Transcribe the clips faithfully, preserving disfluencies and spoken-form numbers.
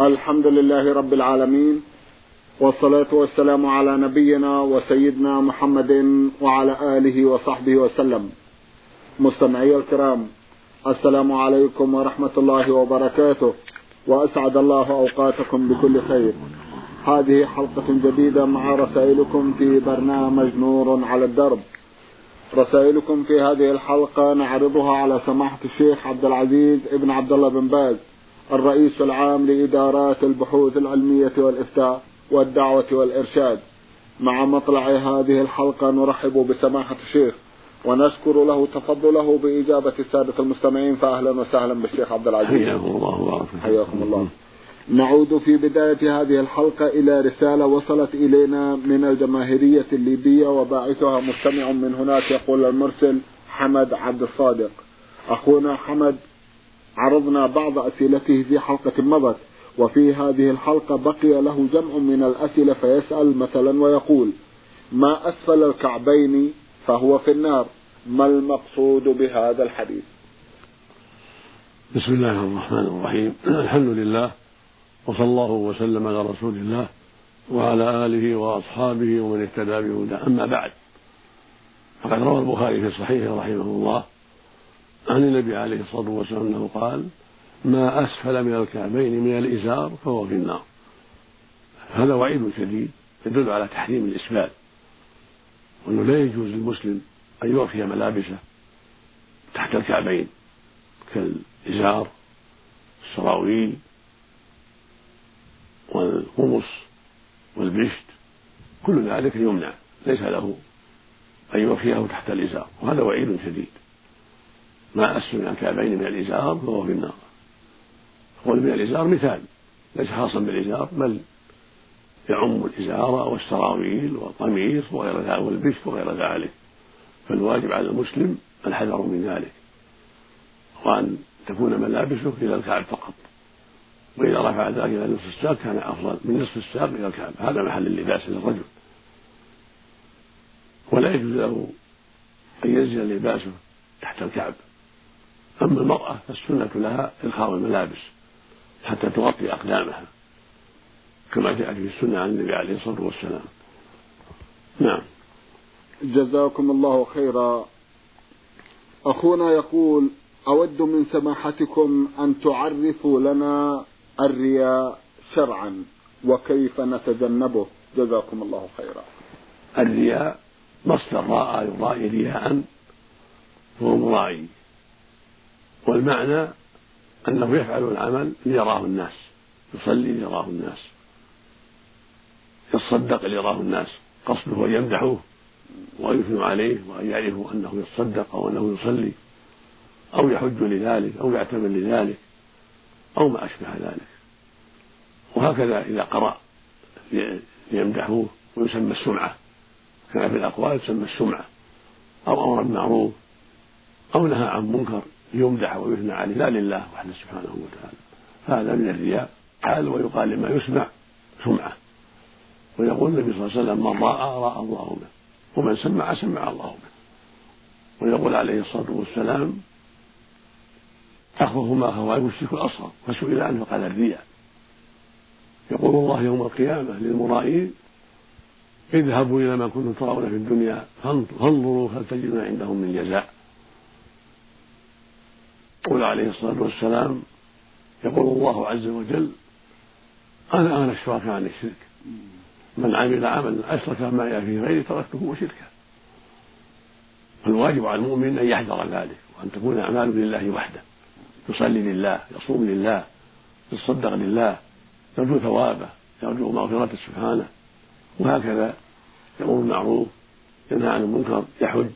الحمد لله رب العالمين، والصلاة والسلام على نبينا وسيدنا محمد وعلى آله وصحبه وسلم. مستمعي الكرام، السلام عليكم ورحمة الله وبركاته، وأسعد الله أوقاتكم بكل خير. هذه حلقة جديدة مع رسائلكم في برنامج نور على الدرب. رسائلكم في هذه الحلقة نعرضها على سماحة الشيخ عبدالعزيز ابن عبدالله بن باز، الرئيس العام لإدارات البحوث العلمية والإفتاء والدعوة والإرشاد. مع مطلع هذه الحلقة نرحب بسماحة الشيخ ونشكر له تفضله بإجابة السادة المستمعين، فأهلا وسهلا بالشيخ عبدالعزيز. حياكم الله. حياكم الله. نعود في بداية هذه الحلقة إلى رسالة وصلت إلينا من الجماهيرية الليبية، وباعثها مستمع من هناك. يقول المرسل حمد عبد الصادق: أخونا حمد، عرضنا بعض أسئلته في حلقة مضت، وفي هذه الحلقة بقي له جمع من الأسئلة، فيسأل مثلا ويقول: ما أسفل الكعبين فهو في النار، ما المقصود بهذا الحديث؟ بسم الله الرحمن الرحيم. الحمد لله، وصلى الله وسلم على رسول الله وعلى آله وأصحابه ومن اهتدى بهداه. أما بعد، فقد روى البخاري في صحيحه رحمه الله عن النبي عليه الصلاة والسلام أنه قال: ما أسفل من الكعبين من الإزار فهو في النار. هذا وعيد شديد يدل على تحريم الإسفال، وأنه لا يجوز للمسلم أن يرخي ملابسه تحت الكعبين كالإزار، السراويل والقمص والبشت، كل ذلك يمنع، ليس له أن يرخيه تحت الإزار، وهذا وعيد شديد. ما أسفل الكعبين من الإزار فهو في النار. قول من الإزار مثال، ليس خاصا بالإزار، بل يعم الإزارة والسراويل والقميص وغير ذلك والبشت وغير ذلك، فالواجب على المسلم الحذر من ذلك، وأن تكون ملابسه إلى الكعب فقط، وإذا رفع ذلك إلى نصف الساق كان أفضل، من نصف الساق إلى الكعب، هذا محل اللباس للرجل. ولا يجوز له أن ينزل لباسه تحت الكعب. أما المرأة فالسنة لها إرخاء الملابس حتى تغطي أقدامها، كما جاء في السنة عن النبي عليه الصلاة والسلام. نعم، جزاكم الله خيرا. أخونا يقول: أود من سماحتكم أن تعرفوا لنا الرياء شرعا وكيف نتجنبه، جزاكم الله خيرا. الرياء مصدر راء، يرائي رياء وهو مرائي، والمعنى أنه يفعل العمل ليراه الناس، يصلي ليراه الناس، يتصدق ليراه الناس، قصده أن يمدحوه ويثنوا عليه وأن يعرفوا أنه يتصدق أو أنه يصلي أو يحج لذلك أو يعتمر لذلك أو ما أشبه ذلك. وهكذا إذا قرأ ليمدحوه، ويسمى السمعة، كما في الأقوال يسمى السمعة، أو أمر بالمعروف أو نهى عن منكر يمدح ويثنى عليه، لا لله وحده سبحانه وتعالى. هذا من الرياء حال، ويقال لما يسمع سمعة، ويقول النبي صلى الله عليه وسلم: من رأى رأى الله به، ومن سمع سمع الله به. ويقول عليه الصلاة والسلام: أخوهما هو المشرك الأصغر، فسئل عنه قال: الرياء. يقول الله يوم القيامة للمرائين: اذهبوا إلى ما كنتم ترون في الدنيا فانظروا هل تجدون عندهم من جزاء. يقول عليه الصلاة والسلام: يقول الله عز وجل: أنا أغنى الشركاء عن الشرك، من عمل عملا أشرك معي فيه غيري تركته وشركه. فالواجب على المؤمن أن يحذر ذلك، وأن تكون أعماله لله وحده، يصلي لله، يصوم لله، يتصدق لله، يرجو ثوابه، يرجو مغفرته سبحانه، وهكذا يأمر بالمعروف، ينهى عن المنكر، يحج،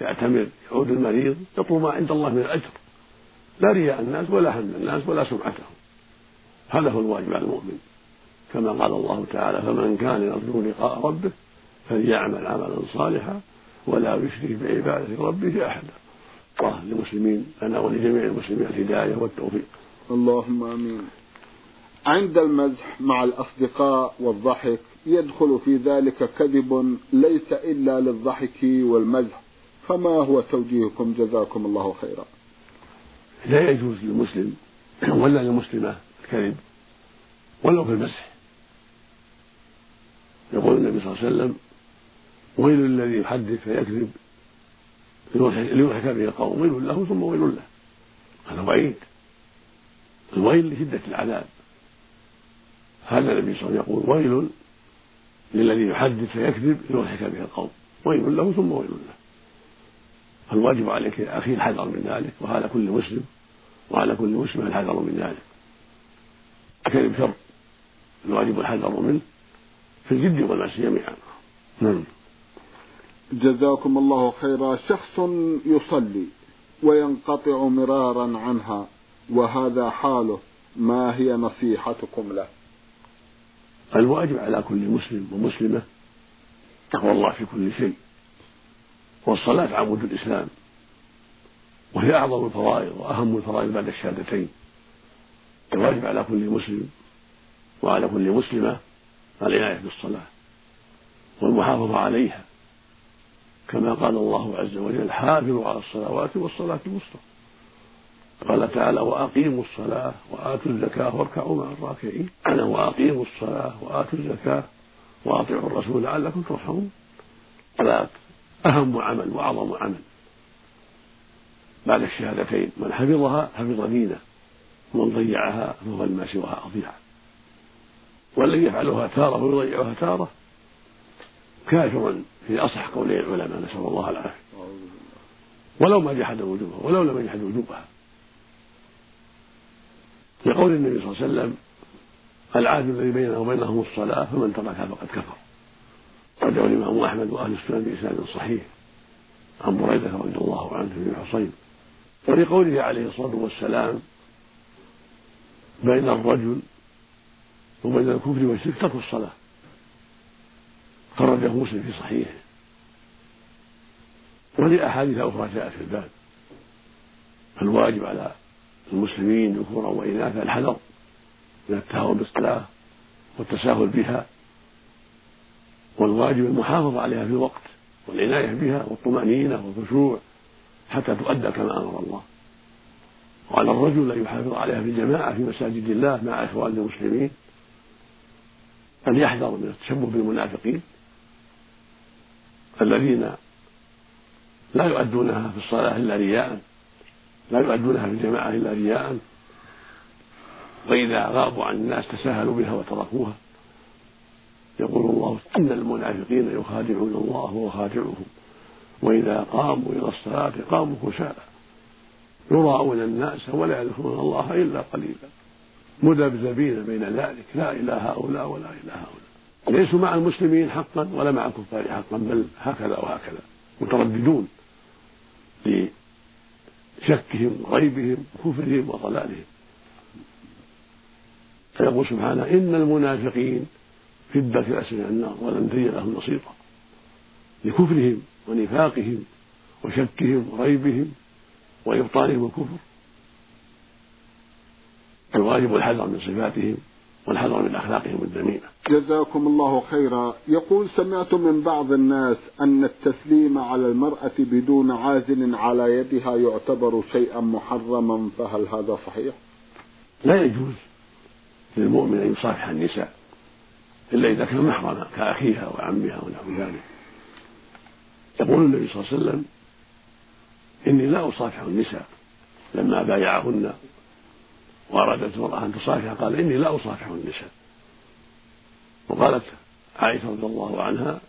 يعتمر، يعود المريض، يطلب ما عند الله من الأجر، لا رياء الناس ولا حمل الناس ولا سمعتهم. هذا هو الواجب على المؤمن، كما قال الله تعالى: فمن كان يرجو لقاء ربه فليعمل عملا صالحا ولا يشرك بعبادة ربه أحدا. الله للمسلمين أنا ولجميع المسلمين الهداية والتوفيق، اللهم آمين. عند المزح مع الأصدقاء والضحك يدخل في ذلك كذب ليس إلا للضحك والمزح، فما هو توجيهكم، جزاكم الله خيرا؟ لا يجوز للمسلم ولا للمسلمة الكذب ولو في المسح. يقول النبي صلى الله عليه وسلم: ويل الذي يحدث فيكذب ليضحك به القوم، ويل له ثم ويل له. هذا وعيد، الويل لشدة العذاب. هذا النبي صلى الله عليه وسلم يقول: ويل للذي يحدث فيكذب ليضحك به القوم، ويل له ثم ويل له. فالواجب عليك يا أخي الحذر من ذلك، وعلى كل مسلم وعلى كل مسلم الحذر من ذلك. أكذب شر الواجب الحذر منه في الجد والمسي جميعا. نعم. جزاكم الله خيرا. شخص يصلي وينقطع مرارا عنها وهذا حاله، ما هي نصيحتكم له؟ الواجب على كل مسلم ومسلمة تقوى الله في كل شيء، والصلاة عمود الإسلام، وهي أعظم الفرائض وأهم الفرائض بعد الشهادتين. الواجب على كل مسلم وعلى كل مسلمة العناية بالصلاة والمحافظة عليها، كما قال الله عز وجل: حافظوا على الصلوات والصلاة الوسطى. قال تعالى: وأقيموا الصلاة وآتوا الزكاة واركعوا مع الراكعين. أنا وأقيموا الصلاة وآتوا الزكاة وأطيعوا الرسول لعلكم ترحمون. الصلاة أهم عمل وأعظم عمل بعد الشهادتين، من حفظها حفظ دينه، ومن ضيعها فهو لما سواها أضيع. والذي يفعلها تارة ويضيعها تارة كافرا في أصح قولي العلماء، نسأل الله العافية. ولو ما جحد وجوبها ولو لم يجحد وجوبها، لقول النبي صلى الله عليه وسلم: العهد الذي بيننا وبينهم الصلاة فمن تركها فقد كفر. رجع الإمام أحمد وأهل السنة بإسناد صحيح عن بريدة رضي الله عنه بن الحصين. ولقوله عليه الصلاة والسلام: بين الرجل وبين الكفر والشرك ترك الصلاة. خرجه مسلم في صحيحه، ولأحاديث أخرى جاءت في الباب. فالواجب على المسلمين ذكورا وإناثا الحذر من التهاون بالصلاة والتساهل بها، والواجب المحافظة عليها في الوقت والعناية بها والطمأنينة والخشوع حتى تؤدى كما أمر الله. وعلى الرجل أن يحافظ عليها في الجماعة في مساجد الله مع إخوان المسلمين، أن يحذر من التشبه بالمنافقين الذين لا يؤدونها في الصلاة إلا رياء، لا يؤدونها في الجماعة إلا رياء، وإذا غابوا عن الناس تساهلوا بها وتركوها. يقول الله: إن المنافقين يخادعون الله وخادعهم وإذا قاموا إلى الصلاة قاموا خشاعا يراءون الناس ولا يذكرون الله إلا قليلا مذبذبين بين ذلك لا إلى هؤلاء ولا إلى هؤلاء. ليسوا مع المسلمين حقا ولا مع الكفار حقا، بل هكذا وهكذا مترددون لشكهم وريبهم وكفرهم وضلالهم. فيقول سبحانه: إن المنافقين في الدرك أسنى النار ولن تجد لهم نصيرا، لكفرهم ونفاقهم وشكهم وريبهم وإبطالهم وكفر. الواجب الحذر من صفاتهم والحذر من أخلاقهم الذميمة. جزاكم الله خيرا. يقول: سمعت من بعض الناس أن التسليم على المرأة بدون عازل على يدها يعتبر شيئا محرما، فهل هذا صحيح؟ لا يجوز للمؤمن أن يصافح النساء إلا إذا كان محرما كأخيها وعمها ونحو ذلك. يقول النبي صلى الله عليه وسلم: إني لا أصافح النساء، لما بايعهن وأرادت المرأة أن تصافح قال: إني لا أصافح النساء. وقالت عائشة رضي الله عنها: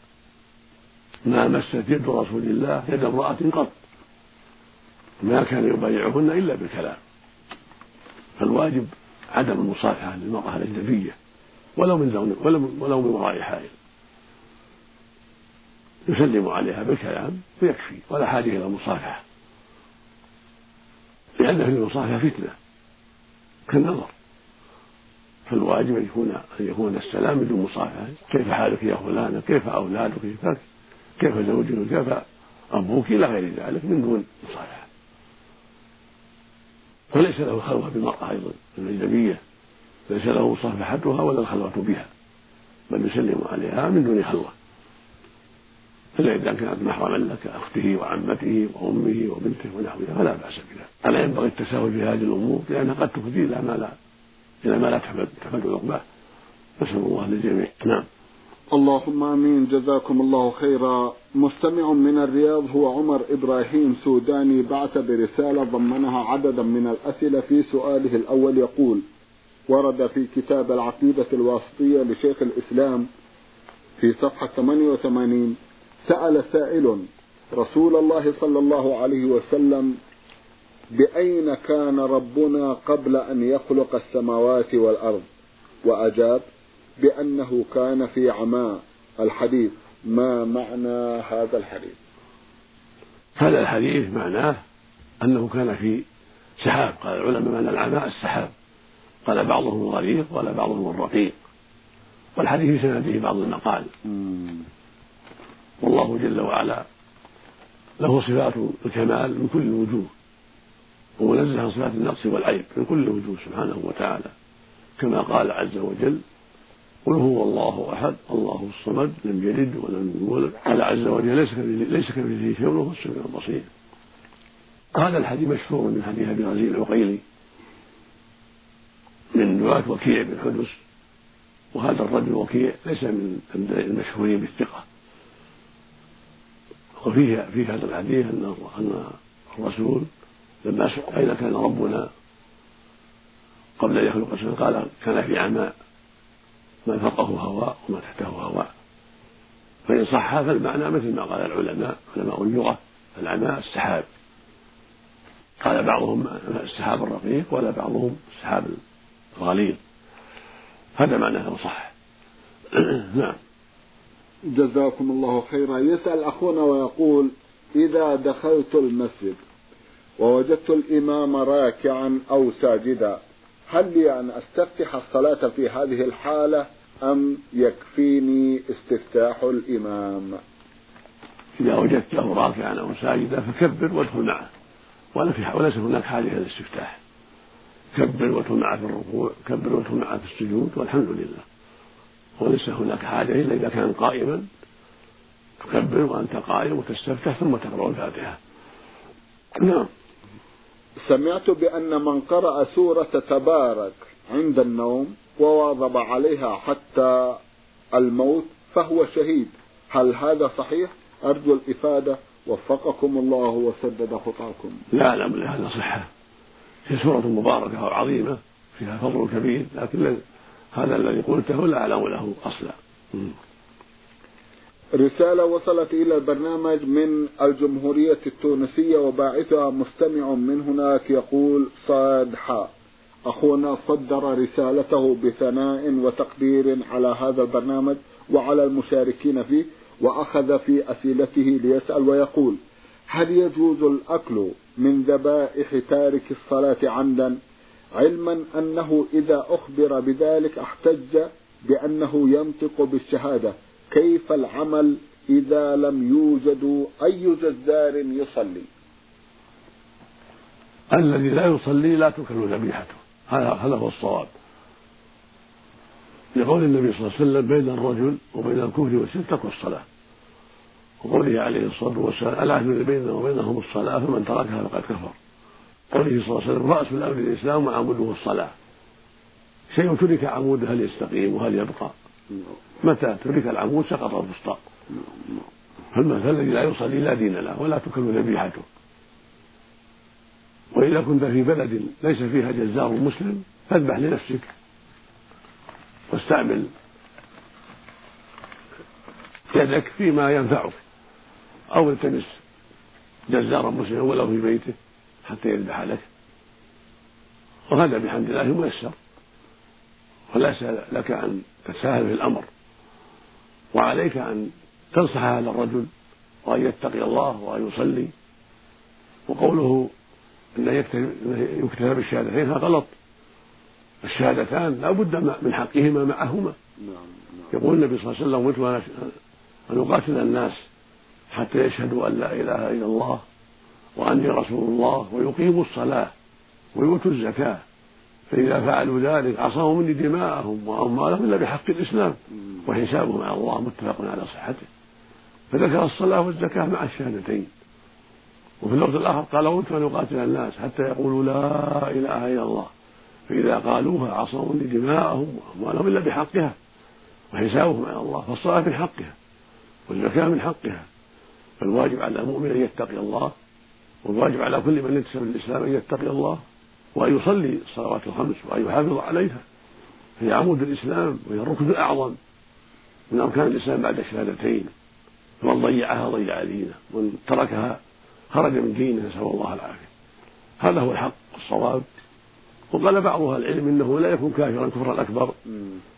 ما مست يد رسول الله يد امرأة قط، ما كان يبايعهن إلا بالكلام. فالواجب عدم المصافحة للمرأة الأجنبية ولو من ولو من وراء حائل، يسلم عليها بالكلام ويكفي، ولا حاجة إلى المصافحة، لأن في المصافحة فتنة كالنظر. فالواجب أن يكون أن يكون السلام بدون مصافحة: كيف حالك يا فلانة، كيف أولادك، كيف زوجك، كيف أبوك، إلى غير ذلك من دون مصافحة. وليس له خلوة بالمرأة أيضا الأجنبية، ليس له مصافحتها ولا الخلوة بها، بل يسلم عليها من دون خلوة، إلا إذا كانت محرما لك أخته وعمته وأمه وبنته ونحوها فلا بأس بها. ألا ينبغي التساهل في هذه الأمور، لأنها قد تفضي إلى ما لا إلى ما لا تحمد عقباه. نسأل الله للجميع. نعم اللهم امين. جزاكم الله خيرا. مستمع من الرياض هو عمر إبراهيم سوداني بعث برسالة ضمنها عددا من الأسئلة. في سؤاله الأول يقول: ورد في كتاب العقيدة الواسطية لشيخ الإسلام في صفحة ثمانية وثمانين سأل سائل رسول الله صلى الله عليه وسلم بأين كان ربنا قبل أن يخلق السماوات والأرض، وأجاب بأنه كان في عماء. الحديث، ما معنى هذا الحديث؟ هذا الحديث معناه أنه كان في سحاب. قال العلماء معنى العماء السحاب، قال بعضهم الغريق ولا بعضهم الرقيق، والحديث سنده بعض المقال. والله جل وعلا له صفات الكمال من كل الوجوه، ومنزه عن صفات النقص والعيب من كل الوجوه سبحانه وتعالى، كما قال عز وجل: قل هو الله أحد الله الصمد لم يلد ولم يولد. قال عز وجل: ليس كمثله شيء وهو السميع البصير. هذا الحديث مشهور من حديث ابي عزيز العقيلي من رواة وكيع بن حدث، وهذا الرجل وكيع ليس من المشهورين بالثقة. وفيه في هذا الحديث أن الرسول لما سئل أين كان ربنا قبل أن يخلق السماء قال كان في عماء، ما فوقه هواء وما تحته هواء. فإن صح هذا المعنى مثل ما قال العلماء علماء اللغة العماء السحاب، قال بعضهم السحاب الرقيق ولا بعضهم السحاب الغليظ. هذا معناه صح. نعم جزاكم الله خيرا. يسأل أخونا ويقول: إذا دخلت المسجد ووجدت الإمام راكعا أو ساجدا، هل لي أن أستفتح الصلاة في هذه الحالة أم يكفيني استفتاح الإمام؟ إذا وجدت له راكعا أو ساجدا فكبر وادخل معه، وليس هناك حاجة إلى الاستفتاح. كبر وادخل معه في الركوع، كبر وادخل معه في السجود، والحمد لله. وليس هناك حاجة إلا إذا كان قائما تكبر وأنت قائم وتستفتح ثم تقرأ الفاتحة. نعم. سمعت بأن من قرأ سورة تبارك عند النوم وواظب عليها حتى الموت فهو شهيد، هل هذا صحيح؟ أرجو الإفادة وفقكم الله وسدد خطاكم. لا لا من هذا صحة. هي سورة مباركة وعظيمة فيها فضل كبير، لكن هذا الذي قلته لا أعلم له أصلا. رسالة وصلت إلى البرنامج من الجمهورية التونسية وباعثها مستمع من هناك يقول: صاد حاء. أخونا صدر رسالته بثناء وتقدير على هذا البرنامج وعلى المشاركين فيه، وأخذ في أسئلته ليسأل ويقول: هل يجوز الأكل من ذبائح تارك الصلاة عمدا، علما أنه إذا أخبر بذلك احتج بأنه ينطق بالشهادة، كيف العمل إذا لم يوجد أي جزار يصلي؟ الذي لا يصلي لا تكل ذبيحته، هذا هو الصواب، لقول النبي صلى الله عليه وسلم: بين الرجل وبين الكفر والشرك ترك الصلاة، وقوله عليه الصلاة والسلام: العهد بيننا وبينهم الصلاة فمن تركها فقد كفر. قوله صلى الله عليه وسلم: رأس الأمر الإسلام وعموده الصلاة. شيء ترك عموده هل يستقيم وهل يبقى؟ متى ترك العمود سقط الوسطى. فالمثل الذي لا يصلي لا دين له ولا تكمل ذبيحته. وإذا كنت في بلد ليس فيها جزار مسلم فاذبح لنفسك، واستعمل يدك فيما ينفعك، أو التمس جزارا مسلما ولو في بيته حتى يذبح لك، وهذا بحمد الله ميسر، وليس لك أن تتساهل في الأمر. وعليك أن تنصح هذا الرجل وأن يتقي الله وأن يصلي. وقوله أن يكتفى بالشهادتين هذا غلط، الشهادتان لا بد من حقهما معهما. يقول النبي صلى الله عليه وسلم: وأمرت أن أقاتل الناس حتى يشهدوا أن لا إله إلا الله وأني رسول الله ويقيموا الصلاة ويؤتوا الزكاة، فإذا فعلوا ذلك عصموا مني دماءهم وأموالهم إلا بحق الإسلام وحسابهم على الله. متفق على صحته. فذكر الصلاة والزكاة مع الشهادتين. وفي اللفظ الآخر قال: أمرت أن أقاتل الناس حتى يقولوا لا إله إلا الله، فإذا قالوها عصموا مني دماءهم وأموالهم إلا بحقها وحسابهم على الله. فالصلاة من حقها والزكاة من حقها، فالواجب على المؤمن أن يتقي الله، والواجب على كل من ينتسب للإسلام أن يتقي الله وأن يصلي الصلوات الخمس وأن يحافظ عليها، هي عمود الإسلام وهي الركن الأعظم من أركان الإسلام بعد الشهادتين، ومن ضيعها ضيع دينه ومن تركها خرج من دينه، نسأل الله العافية. هذا هو الحق والصواب. وقال بعض أهل العلم إنه لا يكون كافرا كفرا أكبر،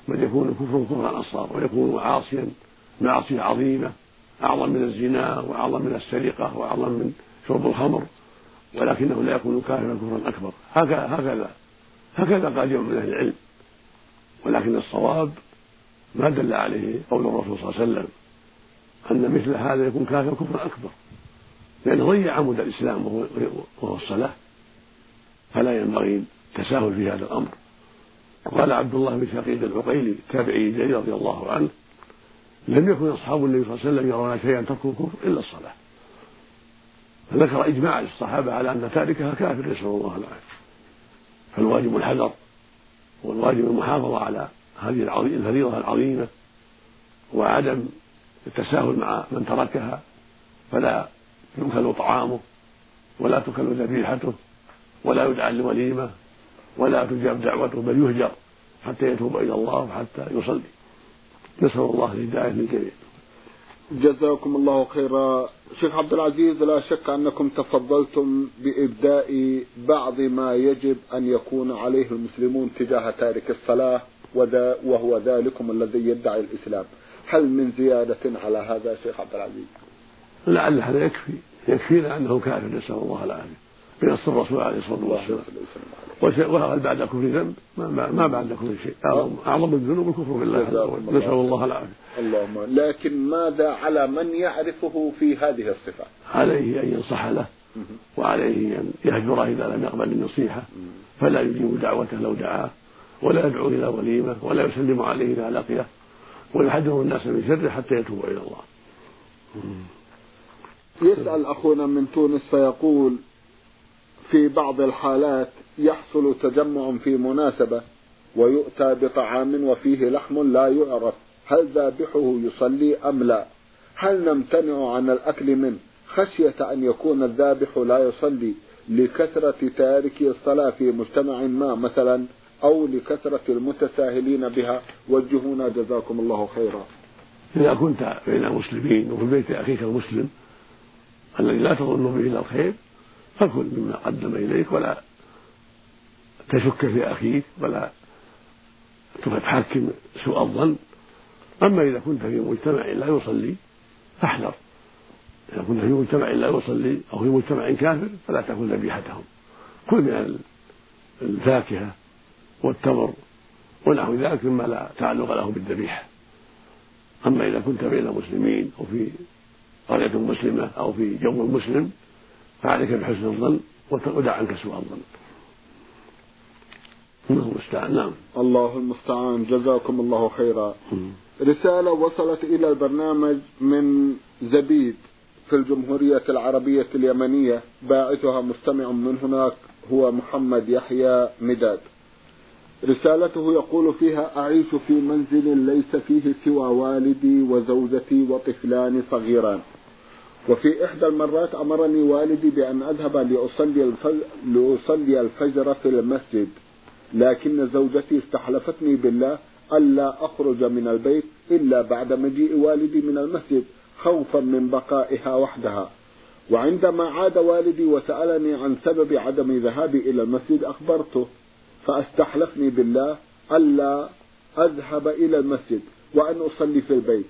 بل يكون كفرا كفرا أصغر، ويكون عاصيا معصية عظيمة أعظم من الزنا وأعظم من السرقة وأعظم من شرب الخمر، ولكنه لا يكون كافرا كفرا أكبر. هكذا هكذا قال جمع من أهل العلم، ولكن الصواب ما دل عليه قول الرسول صلى الله عليه وسلم أن مثل هذا يكون كافرا كفرا أكبر، لأنه ضيع عمود الإسلام وهو الصلاة، فلا ينبغي تساهل في هذا الأمر. قال عبد الله بن شقيق العقيلي تابعي جليل رضي الله عنه: لم يكن أصحاب النبي صلى الله عليه وسلم يرون شيئا تركوا كفر إلا الصلاة، فذكر إجماع الصحابة على أن تاركها كافر، نسأل الله العافية. فالواجب الحذر والواجب المحافظة على هذه الفريضة العظيمة وعدم التساهل مع من تركها، فلا يؤكل طعامه ولا تؤكل ذبيحته ولا يدعى لوليمة ولا تجاب دعوته، بل يهجر حتى يتوب إلى الله وحتى يصلي. نسأل الله الهداية للجميع. جزاكم الله خيرا. شيخ عبد العزيز، لا شك أنكم تفضلتم بإبداء بعض ما يجب أن يكون عليه المسلمون تجاه تارك الصلاة، وهو ذلكم الذي يدعي الإسلام. هل من زيادة على هذا شيخ عبد العزيز؟ لعل هذا يكفي، يكفينا أنه كافر، نسأل الله العافية، بنص الرسول عليه الصلاة والسلام. وهل بعد كفر ذنب؟ ما, ما بعد كفر شيء، أعظم الذنوب الكفر بالله، نسأل الله العافية. اللهم، لكن ماذا على من يعرفه في هذه الصفة؟ عليه أن ينصح له، وعليه أن يهجره إذا لم يقبل النصيحة، فلا يجيب دعوته لو دعاه، ولا يدعو إلى وليمة، ولا يسلم عليه إذا لقيه، ويحذر الناس من شره حتى يتوب إلى الله. يسأل أخونا من تونس فيقول: في بعض الحالات يحصل تجمع في مناسبة ويؤتى بطعام وفيه لحم لا يعرف، هل ذابحه يصلي أم لا؟ هل نمتنع عن الأكل منه خشية أن يكون الذابح لا يصلي لكثرة تاركي الصلاة في مجتمع ما مثلا، أو لكثرة المتساهلين بها؟ وجهونا جزاكم الله خيرا. إذا كنت بين المسلمين وفي بيت أخيك المسلم الذي لا تظن به إلا الخير، فكل مما قدم إليك، ولا تشك في أخيك، ولا تحكم سوء الظن. أما إذا كنت في مجتمع لا يصلي فاحذر، إذا كنت في مجتمع لا يصلي أو في مجتمع كافر فلا تأكل ذبيحتهم، كل من الفاكهة والتمر ونحو ذلك مما لا تعلق له بالذبيحة. أما إذا كنت بين مسلمين أو في قرية مسلمة أو في جو مسلم فعليك بحسن الظن ودع عنك سوء الظن. الله المستعان. الله المستعان. جزاكم الله خيرا. رسالة وصلت إلى البرنامج من زبيد في الجمهورية العربية اليمنية، باعثها مستمع من هناك هو محمد يحيى مداد. رسالته يقول فيها: أعيش في منزل ليس فيه سوى والدي وزوجتي وطفلان صغيران، وفي إحدى المرات أمرني والدي بأن أذهب لأصلي الفجر في المسجد، لكن زوجتي استحلفتني بالله ألا أخرج من البيت إلا بعد مجيء والدي من المسجد خوفا من بقائها وحدها. وعندما عاد والدي وسألني عن سبب عدم ذهابي إلى المسجد أخبرته، فاستحلفني بالله ألا أذهب إلى المسجد وأن أصلي في البيت،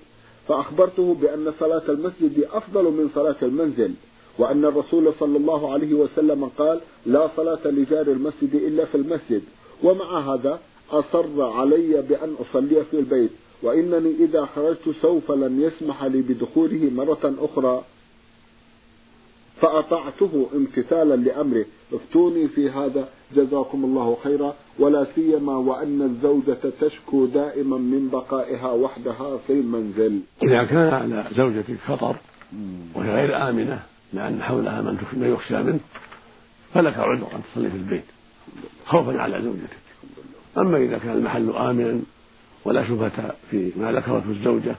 فأخبرته بأن صلاة المسجد أفضل من صلاة المنزل، وأن الرسول صلى الله عليه وسلم قال: لا صلاة لجار المسجد إلا في المسجد. ومع هذا أصر علي بأن أصلي في البيت، وإنني إذا خرجت سوف لن يسمح لي بدخوله مرة أخرى، فأطعته امتثالا لأمره. افتوني في هذا جزاكم الله خيرا، ولا سيما وأن الزوجة تشكو دائما من بقائها وحدها في المنزل. إذا كان على زوجتك خطر وهي غير آمنة لأن حولها من يخشى منه، فلك عذر أن تصلي في البيت خوفا على زوجتك. أما إذا كان المحل آمنا ولا شبهة في ما ذكرته الزوجة،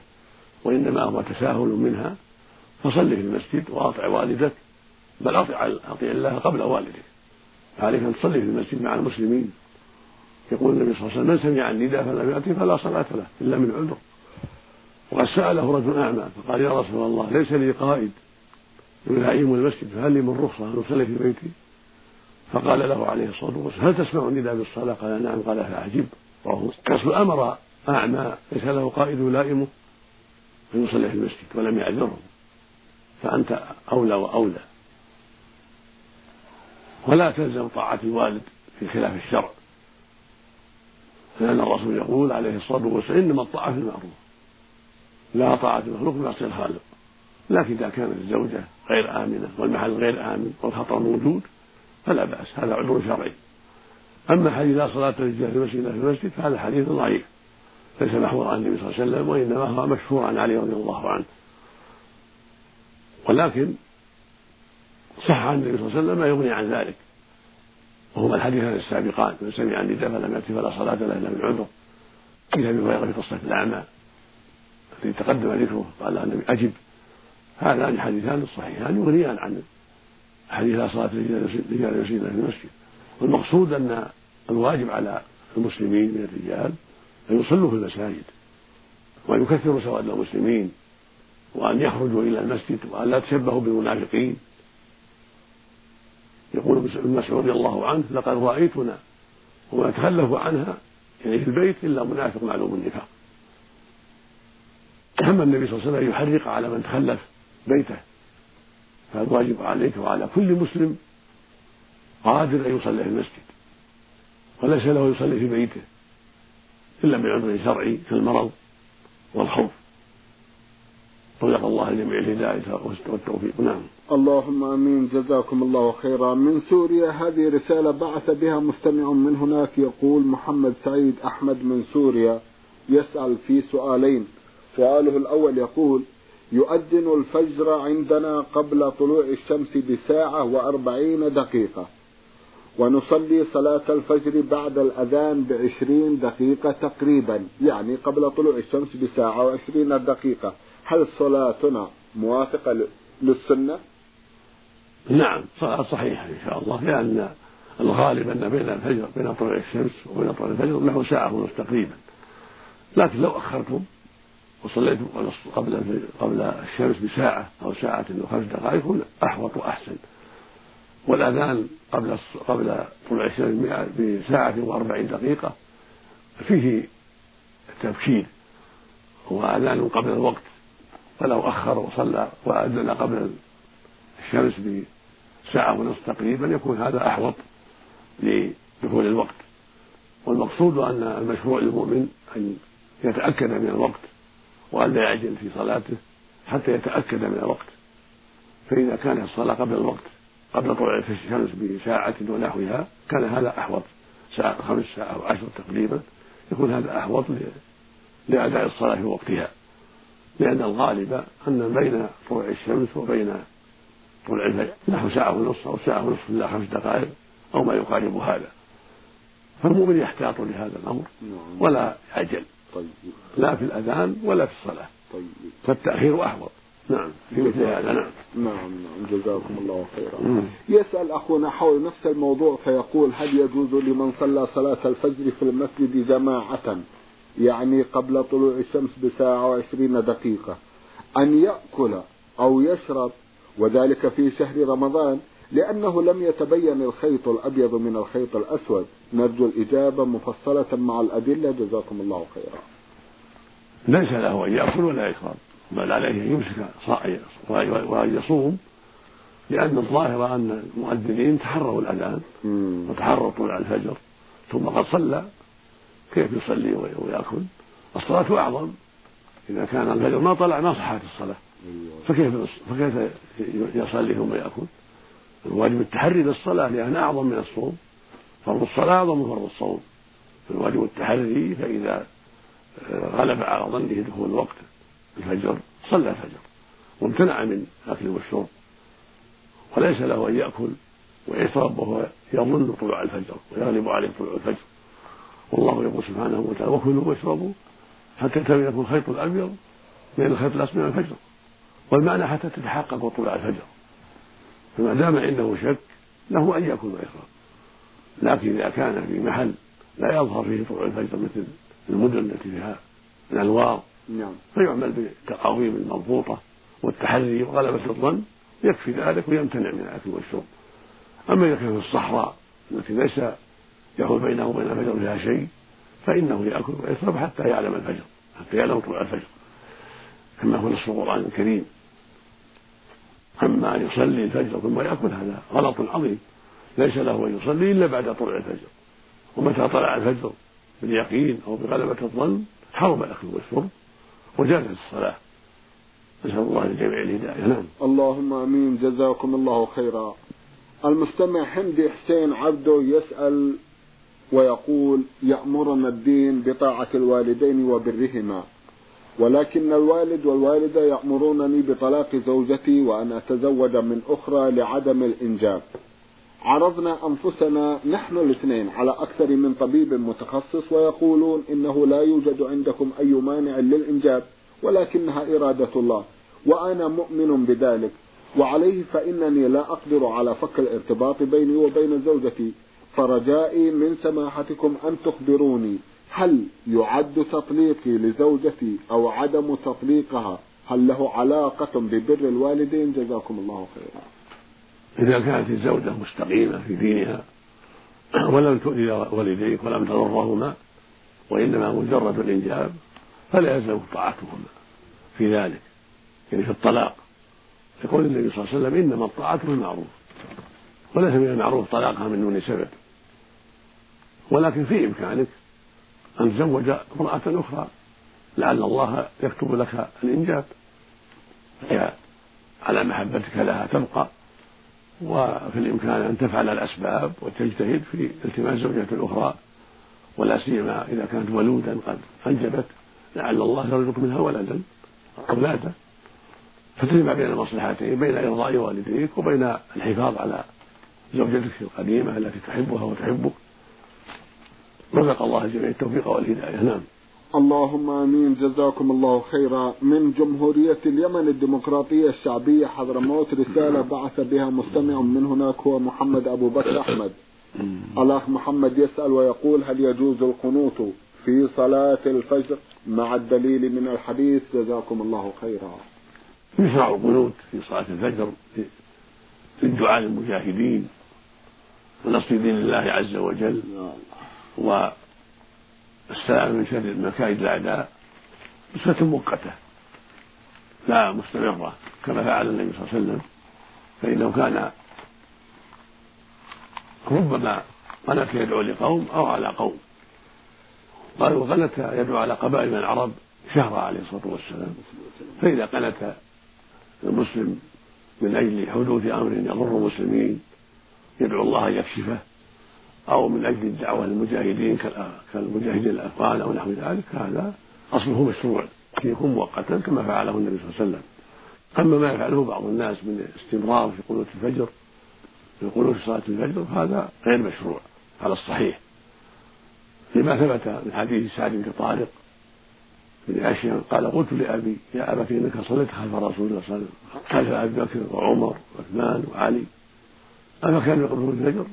وإنما هو تساهل منها. فصل في المسجد وأطع والدك، بل أطع الله قبل والدك، عليك أن تصلي في المسجد مع المسلمين. يقول النبي صلى الله عليه وسلم: من سمع النداء فلم يأتي فلا صلاة له إلا من عذر. وقد سأله رجل أعمى فقال: يا رسول الله، ليس لي قائد يلائم المسجد، فهل لي من رخصة أن أصلي في بيتي؟ فقال له عليه الصلاة والسلام: هل تسمع النداء بالصلاة؟ قال: نعم. قال: فأعجب. الرسول أمر أعمى ليس له قائد يلائمه أن يصلي في المسجد ولم يعذره، فأنت أولى وأولى. ولا تلزم طاعة الوالد في خلاف الشرع، لأن الرسول يقول عليه الصلاة والسلام: إنما الطاعة في المعروف، لا طاعة المخلوق بمعصية الخالق. لكن إذا كانت الزوجة غير آمنة والمحل غير آمن والخطر موجود فلا بأس، هذا عذر شرعي. أما حديث لا صلاة للرجال في المسجد إلا في المسجد فهذا حديث ضعيف، ليس محفوظا عن النبي صلى الله عليه وسلم، وإنما هو مشهور عن علي رضي الله عنه. ولكن صح عن النبي صلى الله عليه وسلم ما يغني عن ذلك، وهما الحديثان السابقان: من سمع النداء فلم يأت فلا صلاة له إلا من عذر. إلى أبي هريرة في قصة الأعمى التي تقدم ذكره قال النبي: أجب. هذان الحديثان الصحيحان يغنيان عن حديث لا صلاة للرجال في المسجد. والمقصود أن الواجب على المسلمين من الرجال أن يصلوا في المساجد، وأن يكثروا سواد المسلمين، وأن يخرجوا إلى المسجد، وأن لا تشبهوا بالمنافقين. يقول ابن مسعود رضي الله عنه: لقد رأيتنا وما تخلف عنها يعني في البيت إلا منافق معلوم النفاق. هم النبي صلى الله عليه وسلم يحرق على من تخلف بيته، فالواجب عليك وعلى كل مسلم قادر أن يصلي في المسجد، وليس له يصلي في بيته إلا من عذر شرعي كالمرض والخوف. طلب الله لجميع الهداية والتوفيق. نعم، اللهم آمين، جزاكم الله خيرا. من سوريا هذه رسالة بعث بها مستمع من هناك، يقول محمد سعيد أحمد من سوريا، يسأل في سؤالين. سؤاله الأول يقول: يؤذن الفجر عندنا قبل طلوع الشمس بساعة وأربعين دقيقة، ونصلي صلاة الفجر بعد الأذان بعشرين دقيقة تقريبا، يعني قبل طلوع الشمس بساعة وعشرين دقيقة، هل صلاتنا موافقة للسنة؟ نعم، صلاة صحيحة إن شاء الله، لأن الغالب أن بين الفجر بين طلوع الشمس وبين طلوع الفجر نحو ساعة ونصف تقريبا. لكن لو أخرتم وصليتم قبل قبل الشمس بساعة أو ساعة وخمس دقائق أحوط وأحسن. والأذان قبل قبل طلوع الشمس بساعة وأربعين دقيقة فيه تبكير، وأذان قبل الوقت. فلو أخر وصلى وأذن قبل الشمس بساعة ونصف تقريبا يكون هذا أحوط لدخول الوقت. والمقصود أن المشروع للمؤمن أن يتأكد من الوقت، وأن لا يعجل في صلاته حتى يتأكد من الوقت. فإذا كانت الصلاة قبل الوقت قبل طلوع الشمس بساعة ونحوها كان هذا أحوط، ساعة خمس ساعة أو عشر تقريبا يكون هذا أحوط لأداء الصلاة في وقتها، لأن الغالب أن بين طلوع الشمس وبين طلوع الفجر نحو ساعة ونصف أو ساعة ونصف إلا خمس دقائق أو ما يقارب هذا. فالمؤمن يحتاط لهذا الأمر ولا يعجل، لا في الأذان ولا في الصلاة، فالتأخير أحوط. نعم، في مثل هذا. نعم نعم نعم، جزاكم الله خيرا. يسأل أخونا حول نفس الموضوع فيقول: هل يجوز لمن صلى صلاة الفجر في المسجد جماعة، يعني قبل طلوع الشمس بساعة وعشرين دقيقة، أن يأكل أو يشرب، وذلك في شهر رمضان، لأنه لم يتبين الخيط الأبيض من الخيط الأسود؟ نرجو الإجابة مفصلة مع الأدلة، جزاكم الله خيرا. ليس له أن يأكل ولا يشرب، بل عليه أن يمسك وأن يصوم، لأن الظاهر أن المؤذنين تحروا الأذان وتحروا طلوع الفجر، ثم قد صلى، كيف يصلي ويأكل؟ الصلاة أعظم، إذا كان الفجر ما طلع ما صحت الصلاة، فكيف فكيف يصلي ثم يأكل؟ الواجب التحري للصلاة، لأنها أعظم من الصوم، فرض الصلاة أعظم من فرض الصوم، فالواجب التحري. فإذا غلب على ظنه دخول وقت الفجر صلى الفجر وامتنع من أكل والشرب، وليس له أن يأكل ويشرب وهو يظن طلوع الفجر ويغلب عليه طلوع الفجر. والله يقول سبحانه وتعالى: وكلوا واشربوا حتى يكون الخيط الأبيض من الخيط الأسود من الفجر، والمعنى حتى تتحقق طلوع الفجر. فما دام عنده شك له أن يأكل ويشرب، لكن إذا كان في محل لا يظهر فيه طلوع الفجر مثل المدن التي فيها الأنوار نعم. فيعمل بالتقاويم المضبوطة والتحري وغلبة الظن، يكفي ذلك ويمتنع من الأكل والشرب. أما إذا كان في الصحراء التي ليس يحول بينه وبين الفجر فيها شيء فإنه يأكل ويشرب حتى يعلم الفجر، حتى يعلم طلوع الفجر، كما هو نص القرآن الكريم. أما أن يصلي الفجر ثم يأكل هذا غلط عظيم، ليس له أن يصلي إلا بعد طلوع الفجر، ومتى طلع الفجر باليقين أو بغلبة الظن حرم الأكل والشرب وجازت الصلاة. نسأل الله للجميع الهداية. نعم اللهم آمين. جزاكم الله خيرا. المستمع حمدي حسين عبدو يسأل ويقول: يأمرنا الدين بطاعة الوالدين وبرهما، ولكن الوالد والوالدة يأمرونني بطلاق زوجتي وأن أتزوج من أخرى لعدم الإنجاب. عرضنا أنفسنا نحن الاثنين على أكثر من طبيب متخصص ويقولون إنه لا يوجد عندكم أي مانع للإنجاب ولكنها إرادة الله، وأنا مؤمن بذلك، وعليه فإنني لا أقدر على فك الارتباط بيني وبين زوجتي، فرجائي من سماحتكم أن تخبروني هل يعد تطليقي لزوجتي أو عدم تطليقها هل له علاقة ببر الوالدين؟ جزاكم الله خيرا. إذا كانت الزوجة مستقيمة في دينها ولم تؤذي والديك ولم تضرهما وإنما مجرد الإنجاب فلا يلزم طاعتهما في ذلك، يعني في الطلاق، يقول النبي صلى الله عليه وسلم: إنما الطاعة بالمعروف، وليس من المعروف طلاقها من دون سبب، ولكن في إمكانك أن تزوج امرأة أخرى لعل الله يكتب لك الإنجاب، هي على محبتك لها تبقى، وفي الإمكان أن تفعل الأسباب وتجتهد في التماس زوجة أخرى، ولا سيما إذا كانت ولودا قد أنجبت لعل الله يرزق منها ولدا أولادا، فتجمع بين المصلحتين، بين إرضاء والديك وبين الحفاظ على زوجتك القديمة التي تحبها وتحبك. رزق الله جميع التوفيق والهداية. نعم اللهم آمين. جزاكم الله خيرا. من جمهورية اليمن الديمقراطية الشعبية حضرموت رسالة بعث بها مستمع من هناك هو محمد أبو بكر أحمد. الأخ محمد يسأل ويقول: هل يجوز القنوت في صلاة الفجر مع الدليل من الحديث؟ جزاكم الله خيرا. يشرع القنوت في صلاة الفجر للدعاء للمجاهدين ونصر دين الله عز وجل والسلام من شر مكائد الأعداء، نسبة مؤقتة لا مستمرة كما فعل النبي صلى الله عليه وسلم، فإنه كان ربما قنت يدعو لقوم أو على قوم، قالوا قنت يدعو على قبائل من العرب شهرا عليه الصلاة والسلام، فإذا قنت المسلم من أجل حدوث أمر يضر المسلمين يدعو الله يكشفه، أو من أجل الدعوة للمجاهدين كالمجاهدين الأفغان أو نحو ذلك، هذا أصله مشروع يكون مؤقتا كما فعله النبي صلى الله عليه وسلم. أما ما يفعله بعض الناس من استمرار في قنوت الفجر في قنوت صلاة الفجر هذا غير مشروع على الصحيح، لما ثبت من حديث سعد بن طارق من أشياء قال: قلت لأبي: يا أبت إنك صليت خلف رسول الله صلى الله عليه وسلم خلف أبي بكر وعمر وعثمان وعلي، أما كانوا يقرؤون الفجر؟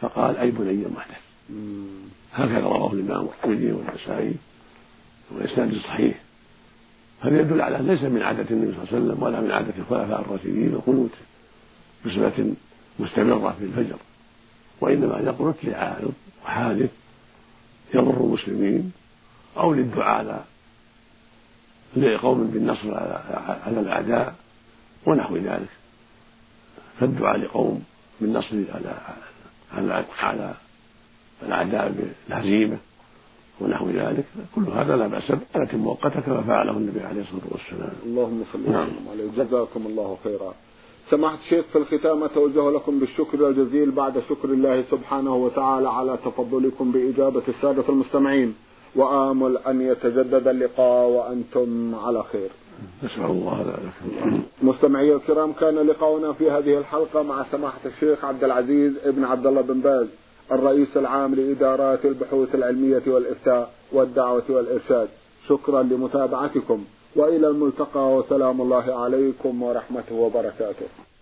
فقال: أي بني ما أحدث. هكذا رواه الإمام الترمذي والنسائي والإسناد صحيح، هذا يدل على ليس من عادة النبي صلى الله عليه وسلم ولا من عادة الخلفاء الراشدين القنوت بصفة مستمرة في الفجر، وإنما يقنط لعارض وحادث يضر المسلمين أو للدعاء لقوم بالنصر على الأعداء ونحو ذلك، فالدعاء لقوم بالنصر على على الأعداء بالهزيمة ونحو ذلك، كل هذا لا بأس به مؤقتة كما فعله النبي عليه الصلاة والسلام. اللهم صل وسلم عليه. جزاكم الله خيرا. سماحة الشيخ، في الختام أتوجه لكم بالشكر الجزيل بعد شكر الله سبحانه وتعالى على تفضلكم بإجابة السادة المستمعين، وآمل أن يتجدد اللقاء وأنتم على خير. نسأل الله العافية. مستمعي الكرام، كان لقاؤنا في هذه الحلقة مع سماحة الشيخ عبدالعزيز ابن عبدالله بن باز، الرئيس العام لإدارات البحوث العلمية والإفتاء والدعوة والإرشاد. شكرا لمتابعتكم، وإلى الملتقى، وسلام الله عليكم ورحمته وبركاته.